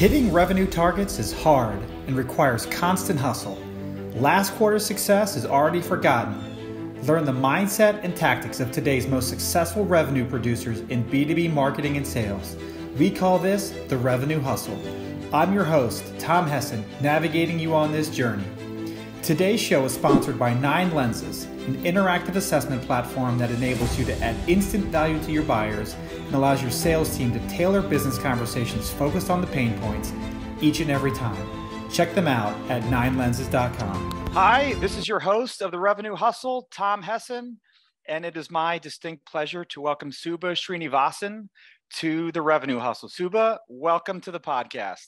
Hitting revenue targets is hard and requires constant hustle. Last quarter's success is already forgotten. Learn the mindset and tactics of today's most successful revenue producers in B2B marketing and sales. We call this The Revenue Hustle. I'm your host, Tom Hessen, navigating you on this journey. Today's show is sponsored by Nine Lenses, an interactive assessment platform that enables you to add instant value to your buyers and allows your sales team to tailor business conversations focused on the pain points each and every time. Check them out at ninelenses.com. Hi, this is your host of The Revenue Hustle, Tom Hessen, and it is my distinct pleasure to welcome Shubha Shrinivasan to The Revenue Hustle. Shubha, welcome to the podcast.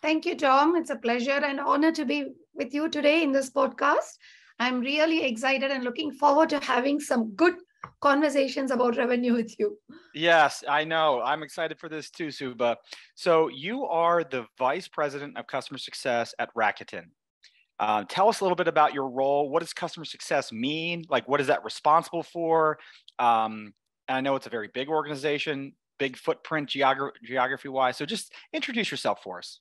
Thank you, Tom. It's a pleasure and honor to be with you today in this podcast. I'm really excited and looking forward to having some good conversations about revenue with you. Yes, I know. I'm excited for this too, Shubha. So you are the Vice President of Customer Success at Rakuten. Tell us a little bit about your role. What does customer success mean? Like, what is that responsible for? I know it's a very big organization, big footprint geography-wise. So just introduce yourself for us.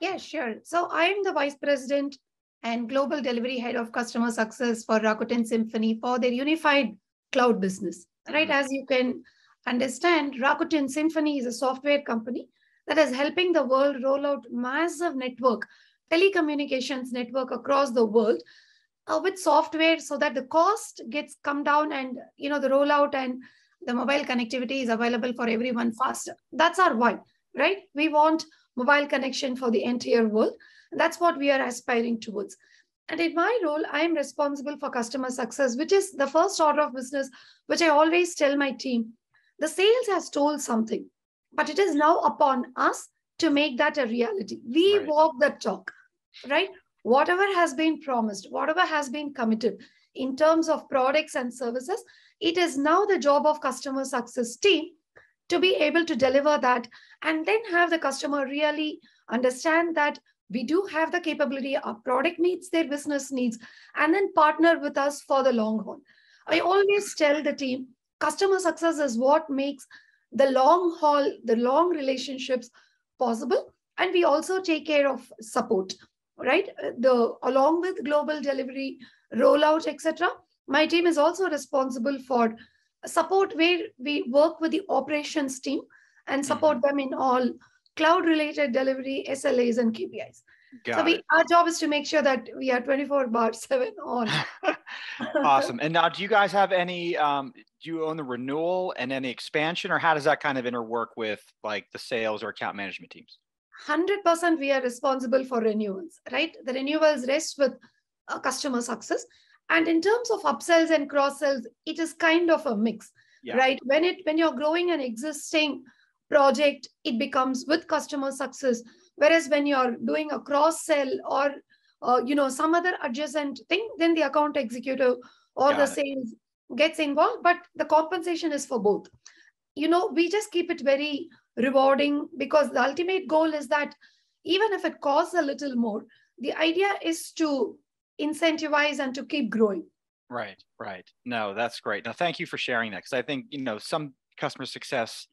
Yeah, sure. So I'm the Vice President and Global Delivery Head of Customer Success for Rakuten Symphony for their unified cloud business, right? As you can understand, Rakuten Symphony is a software company that is helping the world roll out massive network, telecommunications network across the world with software so that the cost gets come down and, you know, the rollout and the mobile connectivity is available for everyone faster. That's our why, right? We want mobile connection for the entire world. That's what we are aspiring towards. And in my role, I am responsible for customer success, which is the first order of business, which I always tell my team. The sales has told something, but it is now upon us to make that a reality. We walk the talk, right? Whatever has been promised, whatever has been committed in terms of products and services, it is now the job of customer success team to be able to deliver that and then have the customer really understand that we do have the capability, our product meets their business needs, and then partner with us for the long haul. I always tell the team, customer success is what makes the long haul, the long relationships possible. And we also take care of support, right? Along with global delivery, rollout, etc. My team is also responsible for support where we work with the operations team and support them in all cloud-related delivery, SLAs, and KPIs. Our job is to make sure that we are 24/7 on. Awesome. And now, do you guys have any, do you own the renewal and any expansion, or how does that kind of interwork with like the sales or account management teams? 100% we are responsible for renewals, right? The renewals rest with customer success. And in terms of upsells and cross-sells, it is kind of a mix, right? When you're growing an existing project, it becomes with customer success. Whereas when you're doing a cross-sell or, you know, some other adjacent thing, then the account executive or the sales gets involved, but the compensation is for both. You know, we just keep it very rewarding because the ultimate goal is that even if it costs a little more, the idea is to incentivize and to keep growing. Right, right. No, that's great. Now, thank you for sharing that, because I think, you know, some customer success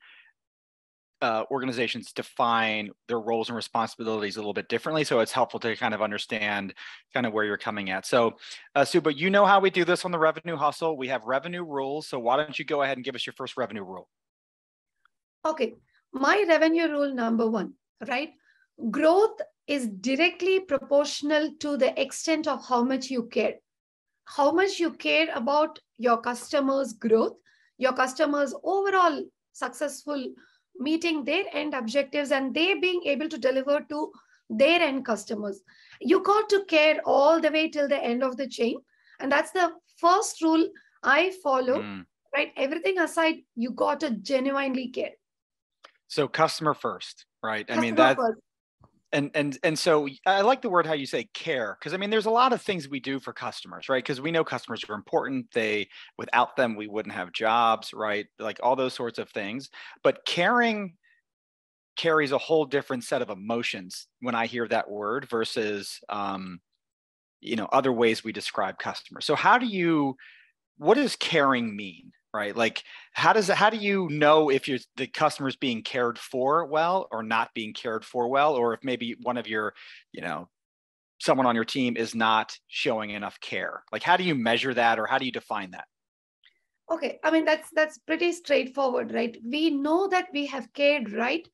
organizations define their roles and responsibilities a little bit differently. So it's helpful to kind of understand kind of where you're coming at. So, Shubha, you know how we do this on The Revenue Hustle. We have revenue rules. So why don't you go ahead and give us your first revenue rule? Okay. My revenue rule number one, right? Growth is directly proportional to the extent of how much you care. How much you care about your customers' growth, your customers' overall successful meeting their end objectives and they being able to deliver to their end customers. You got to care all the way till the end of the chain. And that's the first rule I follow, right? Everything aside, you got to genuinely care. So customer first, right? Customer first. And so I like the word how you say care, because I mean, there's a lot of things we do for customers, right? Because we know customers are important. Without them, we wouldn't have jobs, right? Like all those sorts of things. But caring carries a whole different set of emotions when I hear that word versus, you know, other ways we describe customers. So what does caring mean? right? Like, how do you know if the customer's being cared for well or not being cared for well, or if maybe one of your, someone on your team is not showing enough care? Like, how do you measure that, or how do you define that? Okay, I mean, that's pretty straightforward, right? We know that we have cared right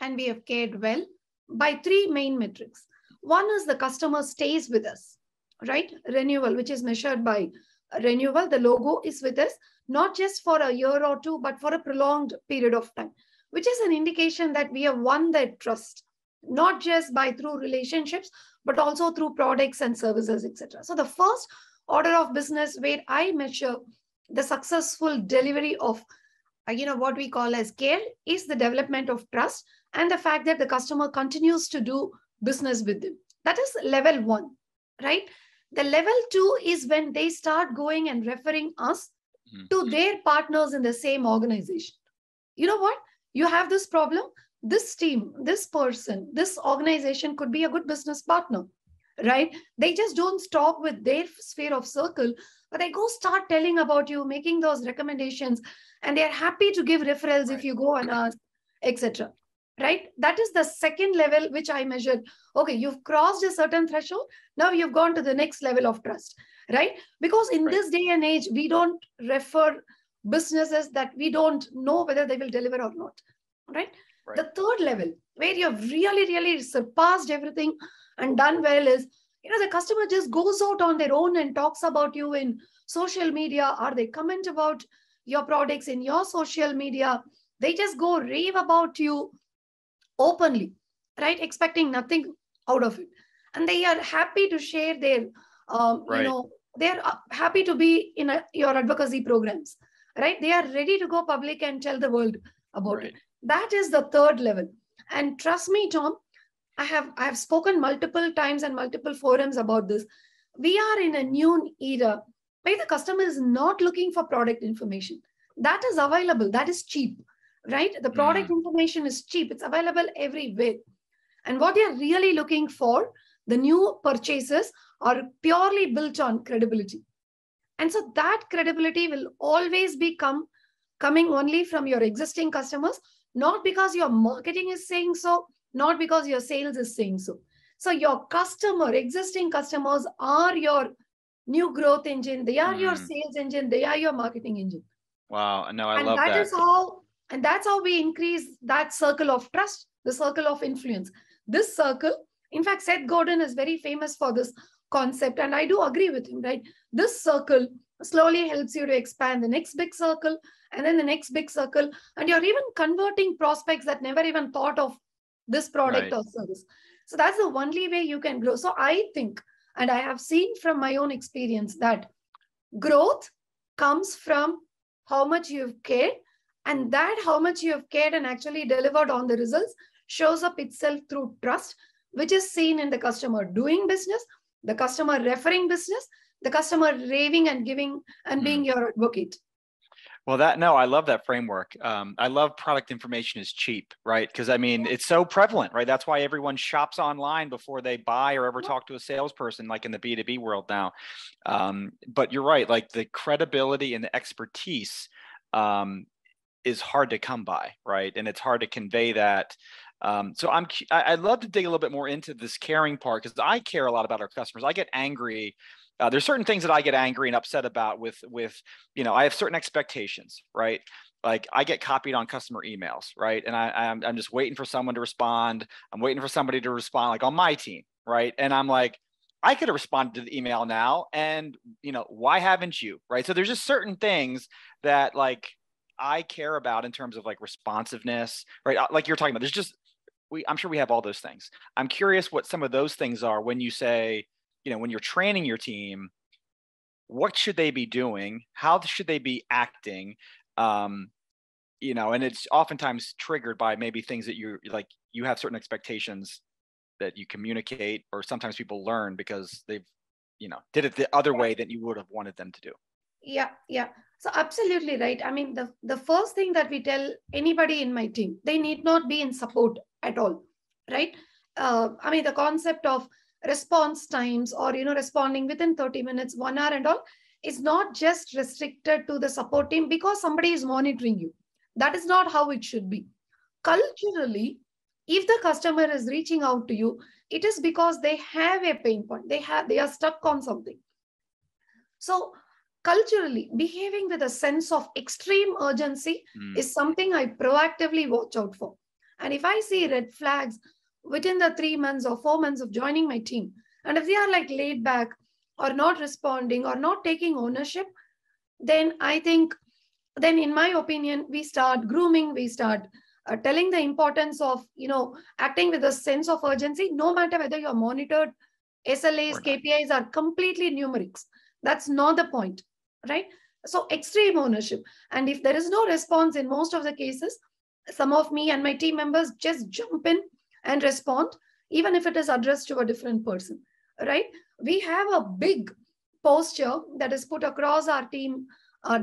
and we have cared well by three main metrics. One is the customer stays with us, right? Renewal, which is measured by renewal. The logo is with us, not just for a year or two, but for a prolonged period of time, which is an indication that we have won their trust, not just through relationships, but also through products and services, etc. So the first order of business where I measure the successful delivery of, what we call as care, is the development of trust and the fact that the customer continues to do business with them. That is level one, right? The level two is when they start going and referring us to their partners in the same organization. You know what? You have this problem. This team, this person, this organization could be a good business partner, right? They just don't stop with their sphere of circle, but they go start telling about you, making those recommendations, and they're happy to give referrals if you go and ask, etc. Right? That is the second level, which I measured. Okay, you've crossed a certain threshold. Now you've gone to the next level of trust, right? Because in this day and age, we don't refer businesses that we don't know whether they will deliver or not, right? The third level, where you've really surpassed everything and done well, is, the customer just goes out on their own and talks about you in social media, or they comment about your products in your social media. They just go rave about you openly, right? Expecting nothing out of it. And they are happy to share their, they're happy to be in your advocacy programs, right? They are ready to go public and tell the world about it. That is the third level. And trust me, Tom, I have spoken multiple times and multiple forums about this. We are in a new era where the customer is not looking for product information. That is available. That is cheap, right? The product information is cheap. It's available everywhere. And what they're really looking for, the new purchases, are purely built on credibility. And so that credibility will always be coming only from your existing customers, not because your marketing is saying so, not because your sales is saying so. So your existing customers are your new growth engine. They are your sales engine. They are your marketing engine. Wow. No, I love that. And that's how we increase that circle of trust, the circle of influence. This circle, in fact, Seth Godin is very famous for this concept, and I do agree with him, right? This circle slowly helps you to expand the next big circle, and then the next big circle, and you're even converting prospects that never even thought of this product or service. So that's the only way you can grow. So I think, and I have seen from my own experience, that growth comes from how much you've cared, and that how much you have cared and actually delivered on the results shows up itself through trust, which is seen in the customer doing business, the customer referring business, the customer raving and giving and being your advocate. Well, I love that framework. I love product information is cheap, right? Because it's so prevalent, right? That's why everyone shops online before they buy or ever talk to a salesperson, like in the B2B world now. But you're right, like the credibility and the expertise is hard to come by, right? And it's hard to convey that. So I'd love to dig a little bit more into this caring part, because I care a lot about our customers. I get angry. There's certain things that I get angry and upset about with I have certain expectations, right? Like I get copied on customer emails, right? And I'm just waiting for someone to respond. I'm waiting for somebody to respond, like on my team, right? And I'm like, I could have responded to the email now, and why haven't you, right? So there's just certain things that like I care about in terms of like responsiveness, right? Like you're talking about, there's just, I'm sure we have all those things. I'm curious what some of those things are when you say, when you're training your team, what should they be doing? How should they be acting? And it's oftentimes triggered by maybe things that you have certain expectations that you communicate, or sometimes people learn because they've, did it the other way that you would have wanted them to do. Yeah. So absolutely right. I mean, the first thing that we tell anybody in my team, they need not be in support at all, right? The concept of response times, or responding within 30 minutes, 1 hour and all, is not just restricted to the support team because somebody is monitoring you. That is not how it should be. Culturally, if the customer is reaching out to you, it is because they have a pain point. They are stuck on something. So culturally, behaving with a sense of extreme urgency is something I proactively watch out for. And if I see red flags within the 3 months or 4 months of joining my team, and if they are like laid back or not responding or not taking ownership, then I think, then in my opinion, we start grooming, we start telling the importance of, acting with a sense of urgency, no matter whether you're monitored, SLAs, KPIs are completely numerics. That's not the point, right? So extreme ownership. And if there is no response in most of the cases, some of me and my team members just jump in and respond, even if it is addressed to a different person, right? We have a big posture that is put across our team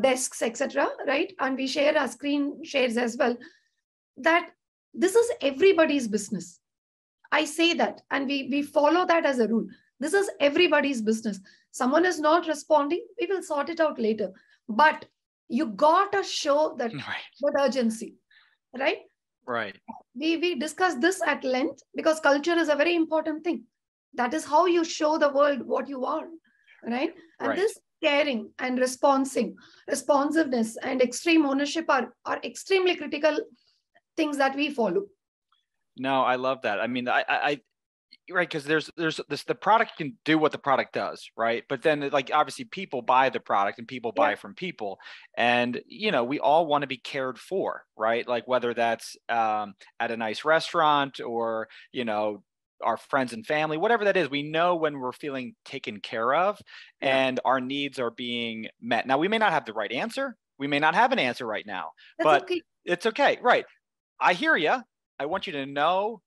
desks, etc., right? And we share our screen shares as well, that this is everybody's business. I say that, and we follow that as a rule. This is everybody's business. Someone is not responding, we will sort it out later. But you got to show that urgency, right? Right. We discussed this at length because culture is a very important thing. That is how you show the world what you are, right? And this caring and responsiveness and extreme ownership are extremely critical things that we follow. No, I love that. I mean, I right, because there's this, the product can do what the product does, right? But then, like, obviously people buy the product and people buy from people, and we all want to be cared for, right? Like whether that's at a nice restaurant or our friends and family, whatever that is, we know when we're feeling taken care of and our needs are being met. Now, we may not have the right answer, we may not have an answer right now, but it's okay, right? I hear you. I want you to know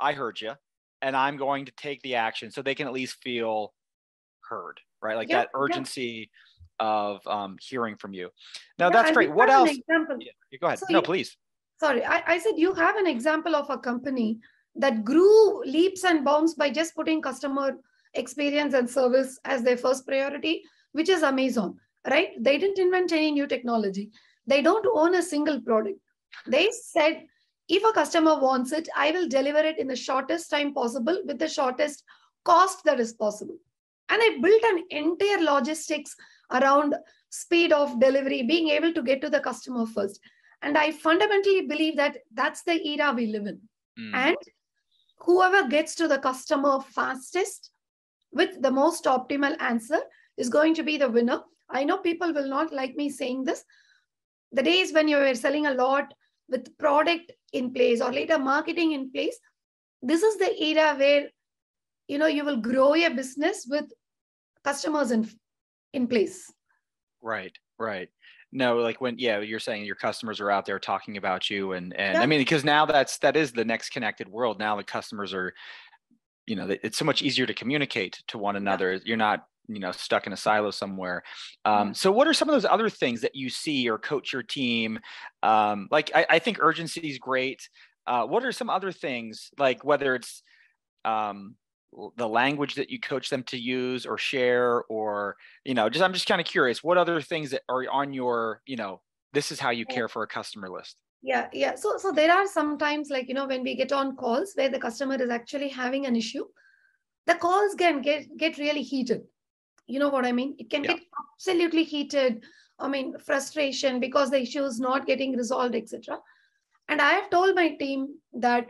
I heard you, and I'm going to take the action so they can at least feel heard, right? Like that urgency of hearing from you. Now that's great. What else? Go ahead. So please. Sorry. I said you have an example of a company that grew leaps and bounds by just putting customer experience and service as their first priority, which is Amazon, right? They didn't invent any new technology. They don't own a single product. They said, if a customer wants it, I will deliver it in the shortest time possible with the shortest cost that is possible. And I built an entire logistics around speed of delivery, being able to get to the customer first. And I fundamentally believe that that's the era we live in. And whoever gets to the customer fastest with the most optimal answer is going to be the winner. I know people will not like me saying this. The days when you were selling a lot with product in place or later marketing in place, this is the era where, you will grow your business with customers in place. Right, right. No, like when, you're saying your customers are out there talking about you and I mean, because now that is the next connected world. Now the customers are, it's so much easier to communicate to one another. You're not, stuck in a silo somewhere. So what are some of those other things that you see or coach your team? I think urgency is great. What are some other things, like whether it's the language that you coach them to use or share, or, I'm just kind of curious, what other things that are on your, this is how you care for a customer list? Yeah. So there are sometimes when we get on calls where the customer is actually having an issue, the calls can get really heated. You know what I mean? It can get absolutely heated. I mean, frustration because the issue is not getting resolved, etc. And I have told my team that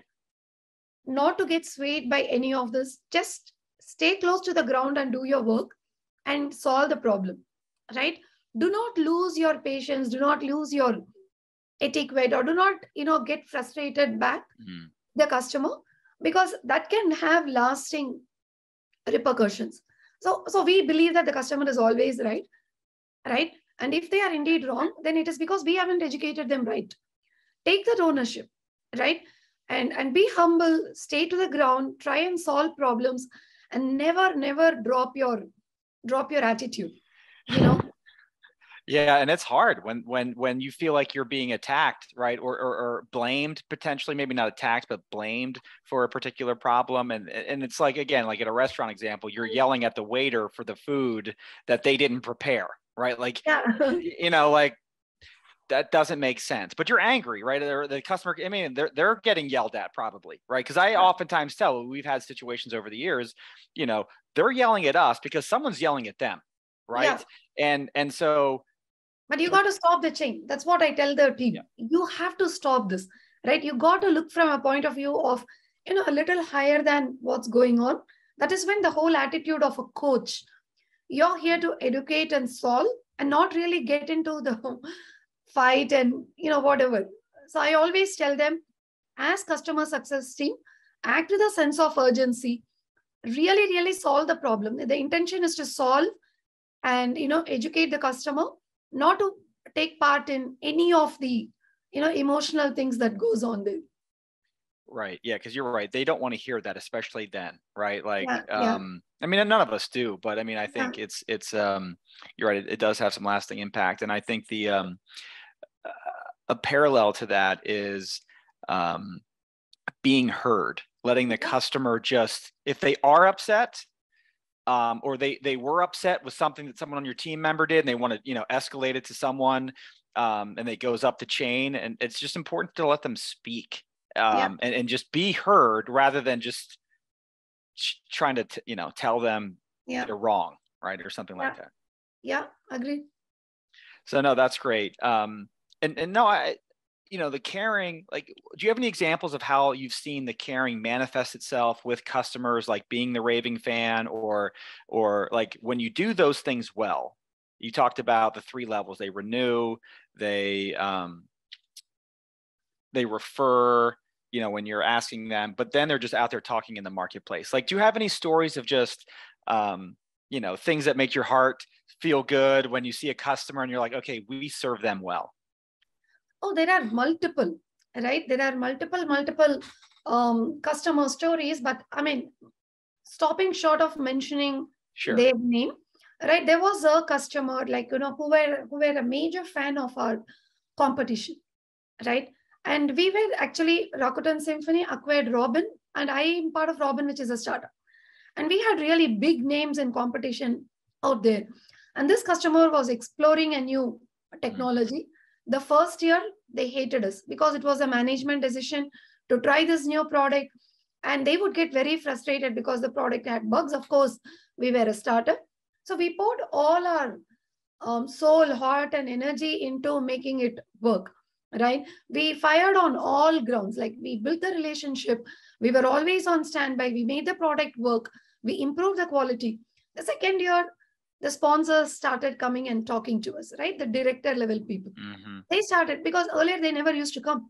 not to get swayed by any of this, just stay close to the ground and do your work and solve the problem, right? Do not lose your patience. Do not lose your etiquette, or do not, get frustrated back the customer, because that can have lasting repercussions. So we believe that the customer is always right? And if they are indeed wrong, then it is because we haven't educated them right. Take that ownership, right? And be humble, stay to the ground, try and solve problems, and never drop your attitude. Yeah, and it's hard when you feel like you're being attacked, right? Or blamed, potentially, maybe not attacked, but blamed for a particular problem. And it's like, again, like at a restaurant example, you're yelling at the waiter for the food that they didn't prepare, right? Like, you know, like that doesn't make sense, but you're angry, right? The customer, I mean, they're getting yelled at probably, right? Because I oftentimes tell, we've had situations over the years, you know, they're yelling at us because someone's yelling at them, right? Yeah. And so, but you got to stop the chain. That's what I tell the team. Yeah. You have to stop this, right? You got to look from a point of view of, you know, a little higher than what's going on. That is when the whole attitude of a coach, you're here to educate and solve and not really get into the fight and, you know, whatever. So I always tell them, as customer success team, act with a sense of urgency, really, really solve the problem. The intention is to solve and, you know, educate the customer, not to take part in any of the, you know, emotional things that goes on there. Right. Yeah. Cause you're right. They don't want to hear that, especially then. Right. Like, I mean, none of us do, but I mean, I think it's you're right. It does have some lasting impact. And I think the, a parallel to that is, being heard, letting the customer just, if they are upset, or they were upset with something that someone on your team member did and they want to, you know, escalate it to someone, and it goes up the chain, and it's just important to let them speak, and just be heard rather than just trying to, you know, tell them they're wrong, right? Or something like that. Yeah. Agreed. So no, that's great. And no, you know, the caring, like, do you have any examples of how you've seen the caring manifest itself with customers, like being the raving fan, or like when you do those things well? You talked about the three levels: they renew, they refer, you know, when you're asking them, but then they're just out there talking in the marketplace. Like, do you have any stories of just, you know, things that make your heart feel good when you see a customer and you're like, okay, we serve them well? Oh, there are multiple, right? There are multiple customer stories, but I mean, stopping short of mentioning their name, right? There was a customer, like, you know, who were a major fan of our competition, right? And we were actually, Rakuten Symphony acquired Robin, and I am part of Robin, which is a startup. And we had really big names in competition out there. And this customer was exploring a new technology. Mm-hmm. The first year, they hated us because it was a management decision to try this new product. And they would get very frustrated because the product had bugs. Of course, we were a startup. So we poured all our soul, heart, and energy into making it work, right? We fired on all grounds. Like, we built the relationship. We were always on standby. We made the product work. We improved the quality. The second year, the sponsors started coming and talking to us, right? The director level people. Mm-hmm. They started, because earlier they never used to come,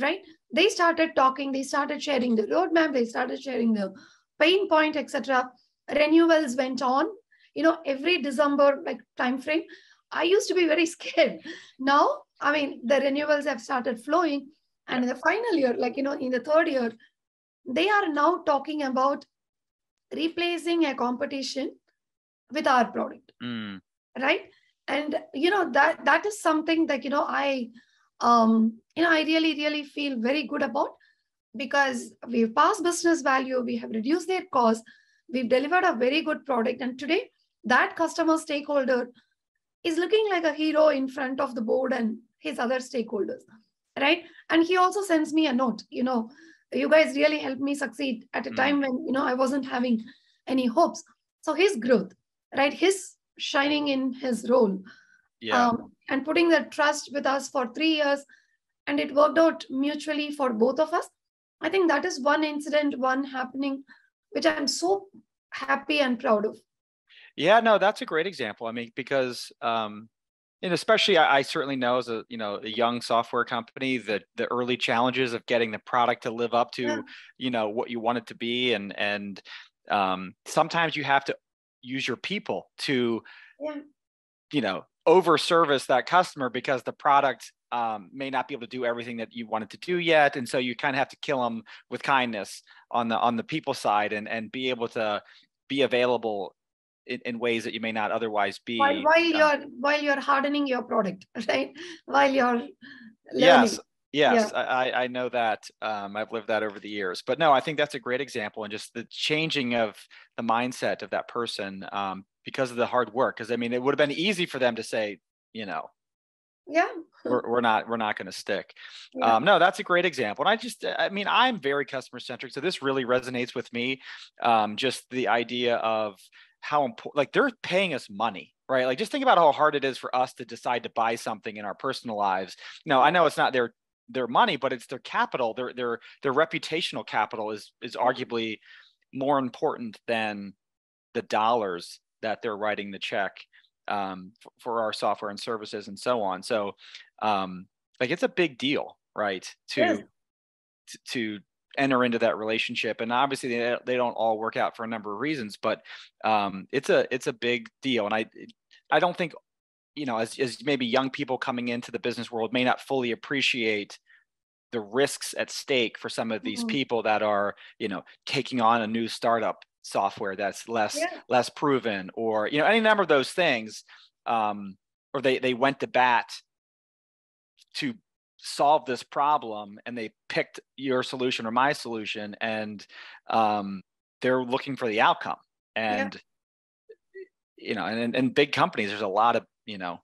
right? They started talking, they started sharing the roadmap, they started sharing the pain point, etc. Renewals went on, you know, every December, like, time frame. I used to be very scared. Now, I mean, the renewals have started flowing. And in the final year, like, you know, in the third year, they are now talking about replacing a competition with our product, right? And, you know, that is something that, you know, I really, really feel very good about, because we've passed business value, we have reduced their cost, we've delivered a very good product. And today, that customer stakeholder is looking like a hero in front of the board and his other stakeholders, right? And he also sends me a note, you know, you guys really helped me succeed at a time when, you know, I wasn't having any hopes. So his growth, right? His shining in his role, and putting the trust with us for 3 years, and it worked out mutually for both of us. I think that is one incident, one happening, which I'm so happy and proud of. Yeah, no, that's a great example. I mean, because, and especially I certainly know, as a, you know, a young software company, that the early challenges of getting the product to live up to, you know, what you want it to be. And sometimes you have to use your people to, you know, over service that customer, because the product may not be able to do everything that you wanted to do yet. And so you kind of have to kill them with kindness on the people side, and be able to be available in ways that you may not otherwise be. While you're hardening your product, right? While you're learning. Yes, I know that. I've lived that over the years. But no, I think that's a great example, and just the changing of the mindset of that person because of the hard work. Because I mean, it would have been easy for them to say, you know, yeah, we're not going to stick. Yeah. No, that's a great example. And I mean, I'm very customer centric, so this really resonates with me. Just the idea of how important, like they're paying us money, right? Like just think about how hard it is for us to decide to buy something in our personal lives. Now, I know it's not their money, but it's their capital. Their reputational capital is arguably more important than the dollars that they're writing the check for our software and services and so on. So like it's a big deal, right? To enter into that relationship. And obviously they don't all work out for a number of reasons, but it's a big deal. And I don't think, you know, as maybe young people coming into the business world may not fully appreciate the risks at stake for some of these people that are, you know, taking on a new startup software that's less proven, or, you know, any number of those things, or they went to bat to solve this problem and they picked your solution or my solution, and they're looking for the outcome. And you know, and big companies, there's a lot of, you know,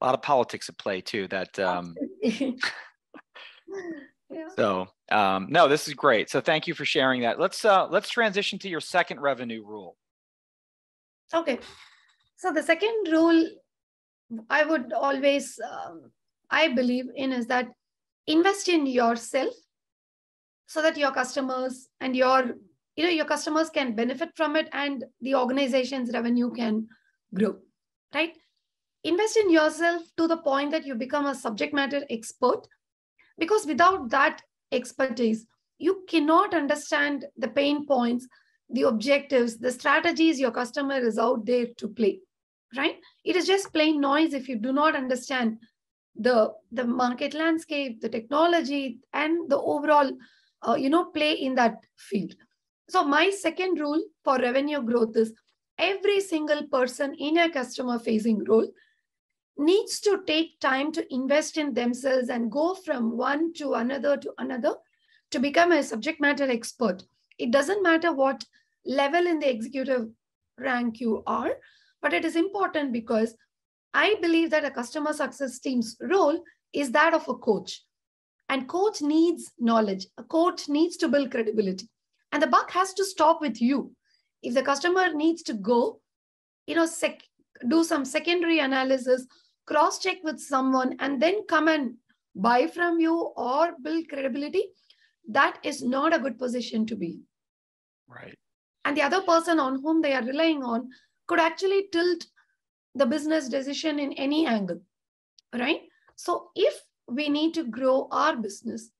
a lot of politics at play too, that So no, this is great. So thank you for sharing that. Let's transition to your second revenue rule. Okay. So the second rule I would always, I believe in, is that invest in yourself so that your customers and your customers can benefit from it, and the organization's revenue can grow, right? Invest in yourself to the point that you become a subject matter expert, because without that expertise, you cannot understand the pain points, the objectives, the strategies your customer is out there to play, right? It is just plain noise if you do not understand the market landscape, the technology, and the overall, play in that field. So my second rule for revenue growth is every single person in a customer-facing role needs to take time to invest in themselves and go from one to another to become a subject matter expert. It doesn't matter what level in the executive rank you are, but it is important because I believe that a customer success team's role is that of a coach. And coach needs knowledge. A coach needs to build credibility. And the buck has to stop with you. If the customer needs to go, do some secondary analysis, cross-check with someone, and then come and buy from you or build credibility, that is not a good position to be. Right. And the other person on whom they are relying on could actually tilt the business decision in any angle, right? So if we need to grow our business,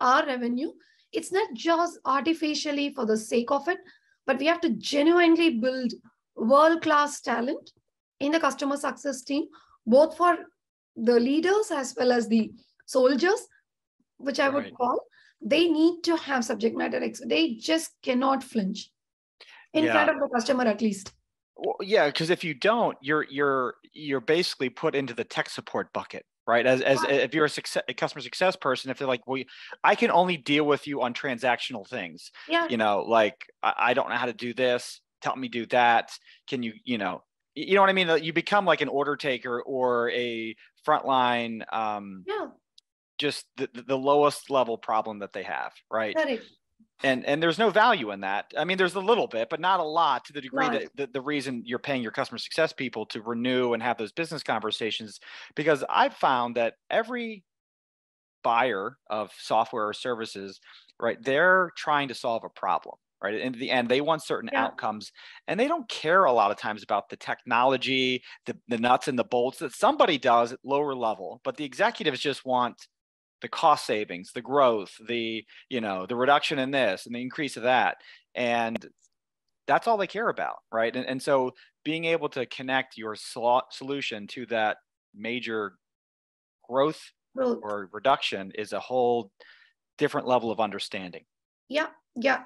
our revenue, it's not just artificially for the sake of it, but we have to genuinely build world-class talent in the customer success team, both for the leaders as well as the soldiers, which I would call. They need to have subject matter experts. They just cannot flinch in front of the customer, at least. Well, yeah, because if you don't, you're basically put into the tech support bucket. Right. As if you're a customer success person, if they're like, well, I can only deal with you on transactional things, like, I don't know how to do this. Help me do that. Can you know what I mean? You become like an order taker or a frontline, just the lowest level problem that they have. Right. And there's no value in that. I mean, there's a little bit, but not a lot, to the degree that the reason you're paying your customer success people to renew and have those business conversations, because I've found that every buyer of software or services, right, they're trying to solve a problem, right? In the end, they want certain outcomes, and they don't care a lot of times about the technology, the nuts and the bolts that somebody does at lower level, but the executives just want the cost savings, the growth, the reduction in this and the increase of that. And that's all they care about, right? And so being able to connect your solution to that major growth or reduction is a whole different level of understanding. Yeah.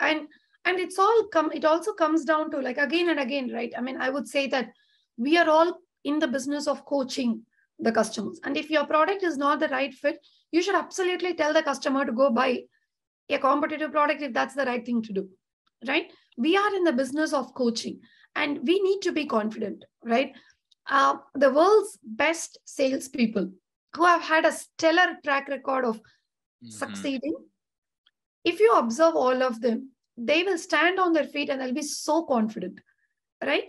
And And it's all it also comes down to, like, again and again, right? I mean, I would say that we are all in the business of coaching the customers. And if your product is not the right fit, you should absolutely tell the customer to go buy a competitive product if that's the right thing to do, right? We are in the business of coaching, and we need to be confident, right? The world's best salespeople who have had a stellar track record of succeeding, if you observe all of them, they will stand on their feet and they'll be so confident, right?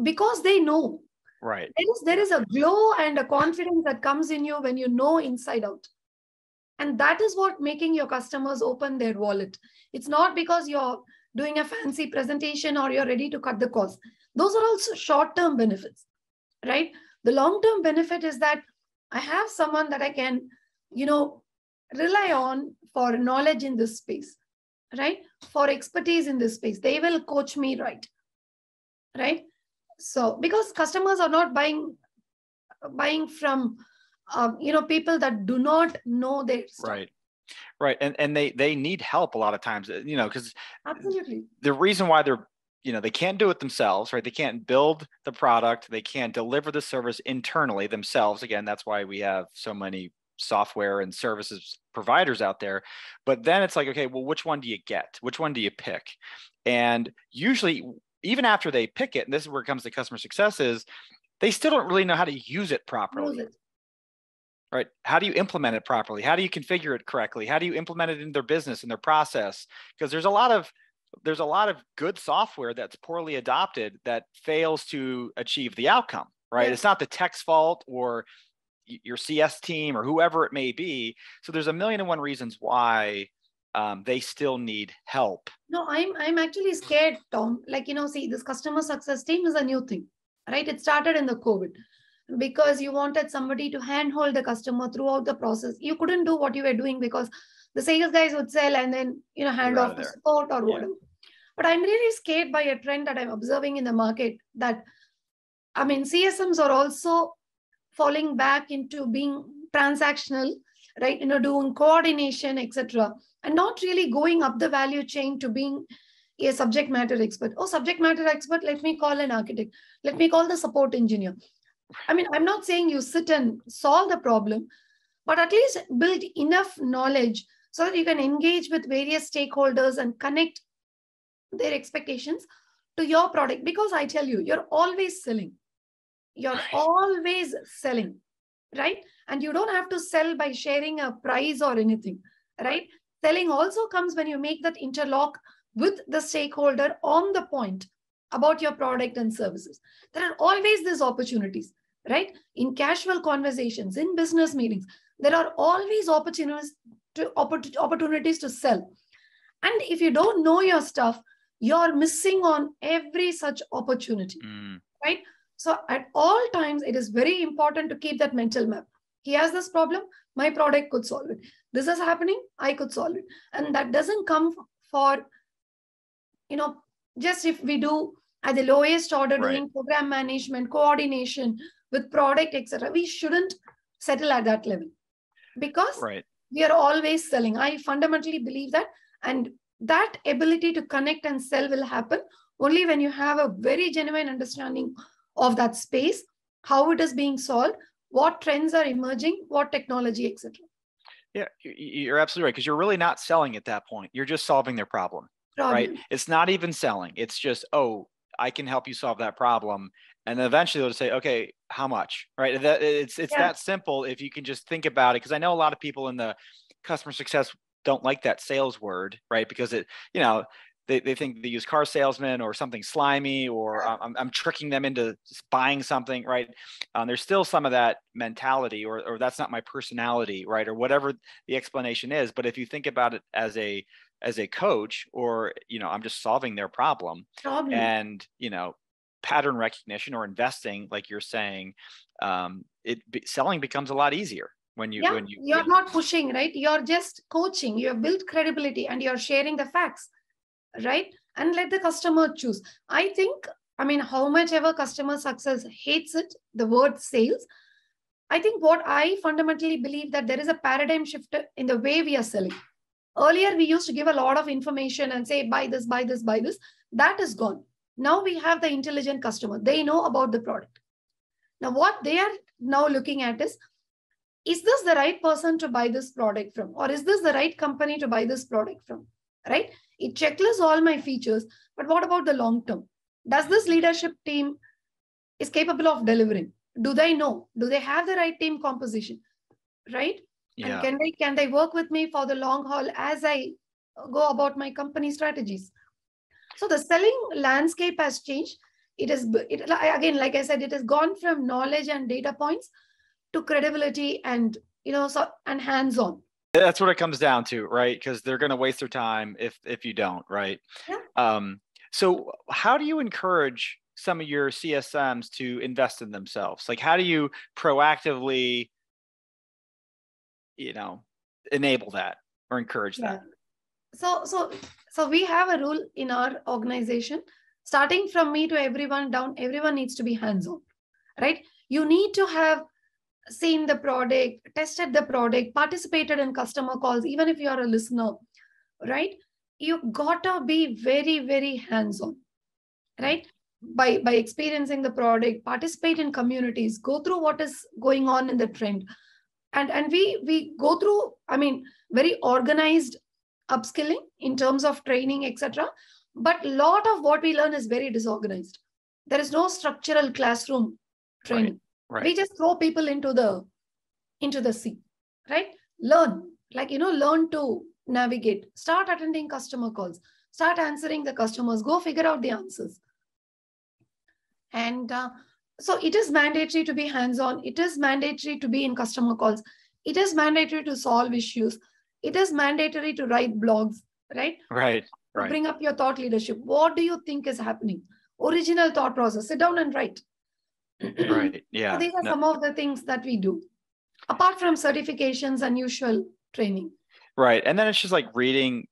Because they know. Right. There is a glow and a confidence that comes in you when you know inside out. And that is what making your customers open their wallet. It's not because you're doing a fancy presentation or you're ready to cut the cost. Those are also short-term benefits, right? The long-term benefit is that I have someone that I can, you know, rely on for knowledge in this space, right? For expertise in this space. They will coach me right, right? So, because customers are not buying from, you know, people that do not know their stuff. Right. Right. And they need help a lot of times, you know, because absolutely the reason why they're, you know, they can't do it themselves, right? They can't build the product. They can't deliver the service internally themselves. Again, that's why we have so many software and services providers out there. But then it's like, okay, well, which one do you get? Which one do you pick? And usually, even after they pick it, and this is where it comes to customer success, is they still don't really know how to use it properly. Right? How do you implement it properly? How do you configure it correctly? How do you implement it in their business and their process? Because there's a lot of good software that's poorly adopted that fails to achieve the outcome, right? Yeah. It's not the tech's fault or your CS team or whoever it may be. So there's a million and one reasons why they still need help. No, I'm actually scared, Tom. Like, you know, see, this customer success team is a new thing, right? It started in the COVID. Because you wanted somebody to handhold the customer throughout the process. You couldn't do what you were doing because the sales guys would sell and then, you know, hand off to support or whatever. But I'm really scared by a trend that I'm observing in the market that, I mean, CSMs are also falling back into being transactional, right? You know, doing coordination, etc., and not really going up the value chain to being a subject matter expert. Oh, subject matter expert, let me call an architect. Let me call the support engineer. I mean, I'm not saying you sit and solve the problem, but at least build enough knowledge so that you can engage with various stakeholders and connect their expectations to your product. Because I tell you, you're always selling. You're always selling, right? And you don't have to sell by sharing a price or anything, right? Selling also comes when you make that interlock with the stakeholder on the point about your product and services. There are always these opportunities, right? In casual conversations, in business meetings, there are always opportunities to sell. And if you don't know your stuff, you're missing on every such opportunity, right? So at all times, it is very important to keep that mental map. He has this problem, my product could solve it. This is happening, I could solve it. And that doesn't come for, you know, just if we do at the lowest order doing program management, coordination with product, etc. We shouldn't settle at that level because we are always selling. I fundamentally believe that. And that ability to connect and sell will happen only when you have a very genuine understanding of that space, how it is being solved, what trends are emerging, what technology, etc. Yeah, you're absolutely right. Because you're really not selling at that point. You're just solving their problem. Right. It's not even selling. It's just, oh, I can help you solve that problem. And then eventually they'll say, okay, how much? Right. It's that simple. If you can just think about it, because I know a lot of people in the customer success don't like that sales word, right? Because it, you know, they think they use car salesman or something slimy, or I'm tricking them into buying something, right? There's still some of that mentality, or that's not my personality, right? Or whatever the explanation is. But if you think about it as a coach, or, you know, I'm just solving their problem, and, you know, pattern recognition or investing, like you're saying, selling becomes a lot easier when you, you're not pushing, right? You're just coaching, you have built credibility and you're sharing the facts, right? And let the customer choose. I think, I mean, how much ever customer success hates it, the word sales, I think what I fundamentally believe that there is a paradigm shift in the way we are selling. Earlier, we used to give a lot of information and say, buy this, buy this, buy this. That is gone. Now we have the intelligent customer. They know about the product. Now, what they are now looking at is this the right person to buy this product from? Or is this the right company to buy this product from? Right? It checklists all my features, but what about the long term? Does this leadership team is capable of delivering? Do they know? Do they have the right team composition? Right? Yeah. And can they work with me for the long haul as I go about my company strategies? So the selling landscape has changed. Again, like I said, it has gone from knowledge and data points to credibility and, and hands-on. That's what it comes down to, right? Because they're going to waste their time if you don't, right? Yeah. So how do you encourage some of your CSMs to invest in themselves? Like, how do you proactively enable that or encourage that? So we have a rule in our organization, starting from me to everyone down, everyone needs to be hands-on, right? You need to have seen the product, tested the product, participated in customer calls, even if you are a listener, right? You gotta be very, very hands-on, right? By experiencing the product, participate in communities, go through what is going on in the trend. And we go through, very organized upskilling in terms of training, etc. But a lot of what we learn is very disorganized. There is no structural classroom training. Right. We just throw people into the sea, right? Learn, learn to navigate. Start attending customer calls. Start answering the customers. Go figure out the answers. And so it is mandatory to be hands-on. It is mandatory to be in customer calls. It is mandatory to solve issues. It is mandatory to write blogs, right? Right. Bring up your thought leadership. What do you think is happening? Original thought process. Sit down and write. Right. Yeah. So these are some of the things that we do, apart from certifications and usual training. Right. And then it's just like reading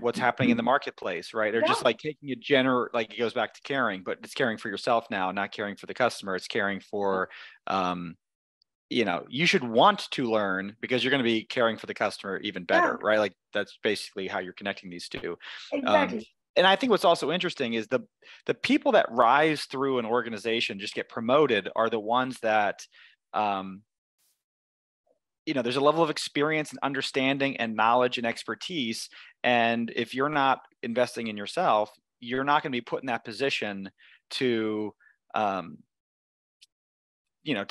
what's happening in the marketplace, right? Or just taking a general, it goes back to caring, but it's caring for yourself now, not caring for the customer. It's caring for, you should want to learn because you're going to be caring for the customer even better, right? Like that's basically how you're connecting these two. Exactly. And I think what's also interesting is the people that rise through an organization, just get promoted, are the ones that, there's a level of experience and understanding and knowledge and expertise. And if you're not investing in yourself, you're not going to be put in that position to, to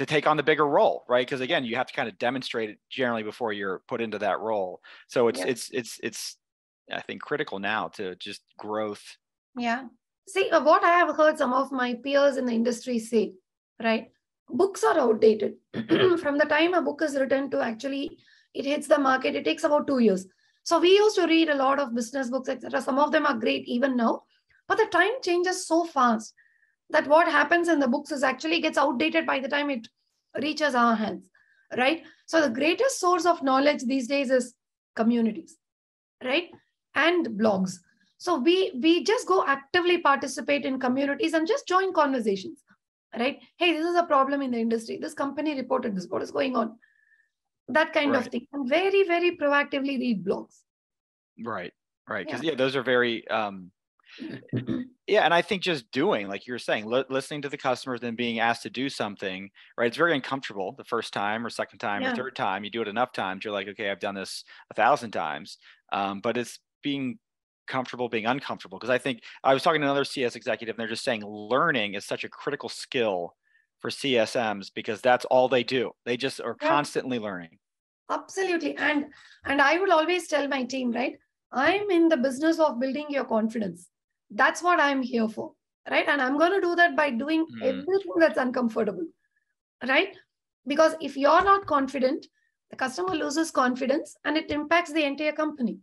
take on the bigger role, right? Because again, you have to kind of demonstrate it generally before you're put into that role. So it's I think critical now to just growth. Yeah. See, what I have heard some of my peers in the industry say, right? Books are outdated. From the time a book is written to actually it hits the market, it takes about 2 years. So we used to read a lot of business books, etc. Some of them are great even now, but the time changes so fast that what happens in the books is actually gets outdated by the time it reaches our hands, right? So the greatest source of knowledge these days is communities, right? And blogs. So we just go actively participate in communities and just join conversations. Right? Hey, this is a problem in the industry. This company reported this. What is going on? That kind of thing. And very, very proactively read blogs. Right. Because those are very, And I think just doing, like you were saying, listening to the customers and being asked to do something, right? It's very uncomfortable the first time or second time or third time. You do it enough times, you're like, okay, I've done this 1,000 times. But it's being comfortable being uncomfortable, because I think I was talking to another CS executive and they're just saying learning is such a critical skill for CSMs because that's all they do. They just are constantly learning. Absolutely. And I will always tell my team, right? I'm in the business of building your confidence. That's what I'm here for, right? And I'm going to do that by doing everything that's uncomfortable, right? Because if you're not confident, the customer loses confidence and it impacts the entire company.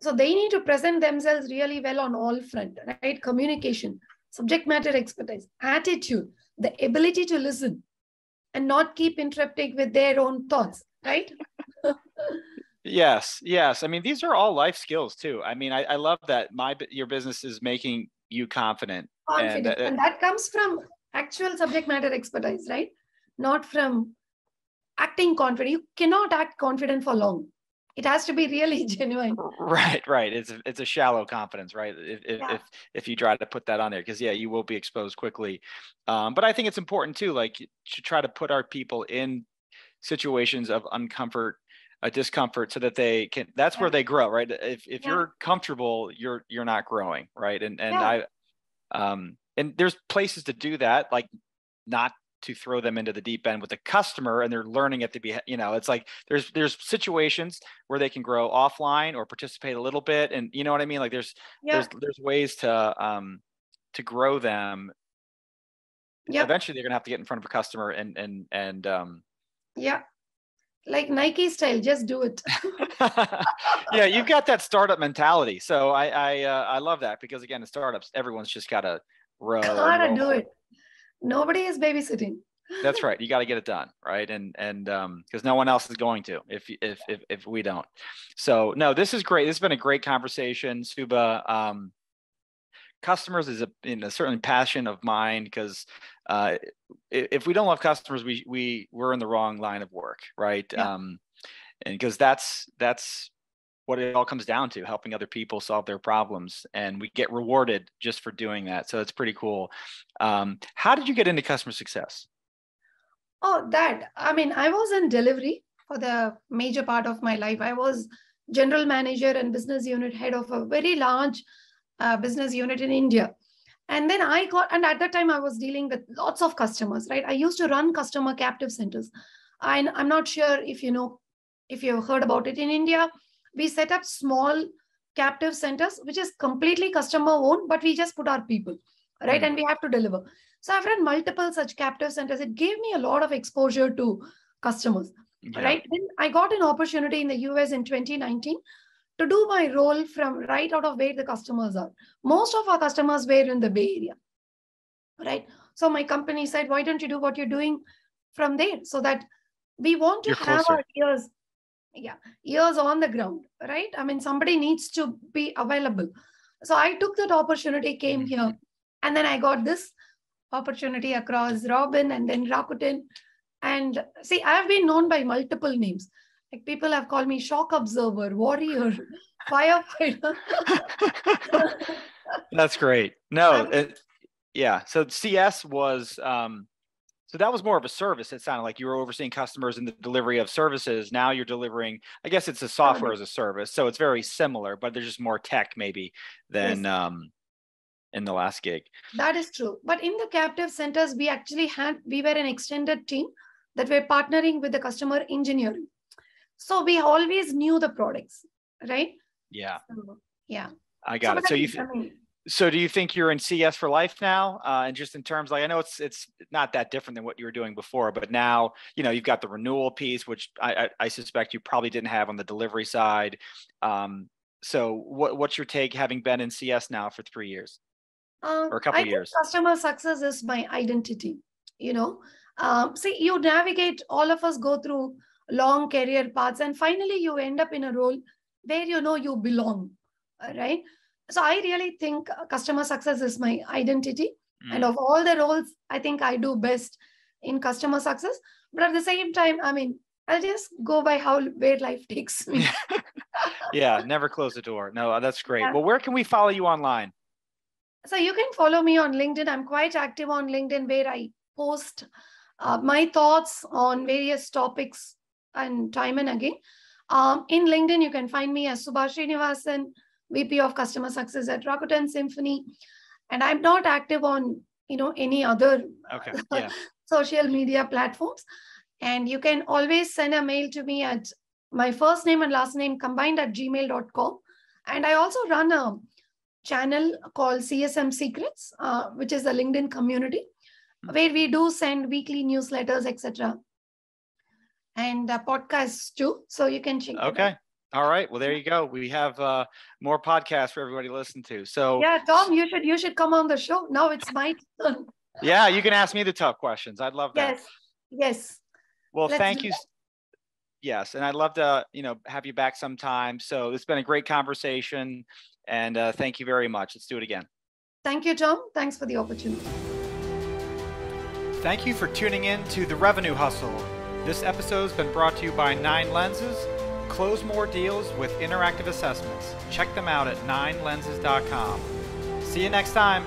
So they need to present themselves really well on all front, right? Communication, subject matter expertise, attitude, the ability to listen and not keep interrupting with their own thoughts, right? Yes. These are all life skills too. I love that your business is making you confident. And that comes from actual subject matter expertise, right? Not from acting confident. You cannot act confident for long. It has to be really genuine. Right. It's a shallow confidence, right? If you try to put that on there, because you will be exposed quickly. But I think it's important too, like to try to put our people in situations of discomfort so that they can, that's where they grow, right? If you're comfortable, you're not growing. Right. And and there's places to do that, like not to throw them into the deep end with the customer and they're learning it to be, it's like there's situations where they can grow offline or participate a little bit. And you know what I mean? Like there's ways to grow them. Yep. Eventually they're going to have to get in front of a customer and like Nike style, just do it. You've got that startup mentality. So I love that, because again, the startups, everyone's just got to do it. Nobody is babysitting. That's right. You got to get it done, right? And because no one else is going to if we don't. So no, this is great. This has been a great conversation, Shubha. Customers is a certain passion of mine, because if we don't love customers, we're in the wrong line of work, right? Yeah. And because that's what it all comes down to, helping other people solve their problems, and we get rewarded just for doing that. So it's pretty cool. How did you get into customer success? I was in delivery for the major part of my life. I was general manager and business unit head of a very large business unit in India. And then at that time I was dealing with lots of customers, right? I used to run customer captive centers. I'm not sure if you've heard about it in India. We set up small captive centers, which is completely customer owned, but we just put our people, right? Mm-hmm. And we have to deliver. So I've run multiple such captive centers. It gave me a lot of exposure to customers, right? Then I got an opportunity in the US in 2019 to do my role from right out of where the customers are. Most of our customers were in the Bay Area, right? So my company said, why don't you do what you're doing from there? So that we want to have our ears on the ground, right? I mean, somebody needs to be available. So I took that opportunity, came here, and then I got this opportunity across Robin and then Rakuten. And see, I've been known by multiple names. Like people have called me shock observer, warrior, firefighter. That's great. No, So CS was... So that was more of a service. It sounded like you were overseeing customers in the delivery of services. Now you're delivering, I guess it's a software as a service. So it's very similar, but there's just more tech maybe than in the last gig. That is true. But in the captive centers, we were an extended team that were partnering with the customer engineering. So we always knew the products, right? Yeah. So, I got it. So So do you think you're in CS for life now? And just in terms, like, I know it's not that different than what you were doing before, but now, you've got the renewal piece, which I suspect you probably didn't have on the delivery side. So what's your take, having been in CS now for 3 years or a couple of years? Customer success is my identity, you navigate, all of us go through long career paths, and finally you end up in a role where, you belong, right? So I really think customer success is my identity. Mm. And of all the roles, I think I do best in customer success. But at the same time, I'll just go by where life takes me. Never close the door. No, that's great. Yeah. Well, where can we follow you online? So you can follow me on LinkedIn. I'm quite active on LinkedIn, where I post my thoughts on various topics and time and again. In LinkedIn, you can find me as Shubha Shrinivasan, VP of Customer Success at Rakuten Symphony. And I'm not active on, any other social media platforms. And you can always send a mail to me at my first name and last name combined at gmail.com. And I also run a channel called CSM Secrets, which is a LinkedIn community, where we do send weekly newsletters, etc. And podcasts too. So you can check it out. All right. Well, there you go. We have more podcasts for everybody to listen to. So Tom, you should come on the show. Now it's my turn. Yeah, you can ask me the tough questions. I'd love that. Yes. Well, thank you. Yes, and I'd love to, have you back sometime. So it's been a great conversation, and thank you very much. Let's do it again. Thank you, Tom. Thanks for the opportunity. Thank you for tuning in to The Revenue Hustle. This episode has been brought to you by Nine Lenses. Close more deals with interactive assessments. Check them out at ninelenses.com. See you next time.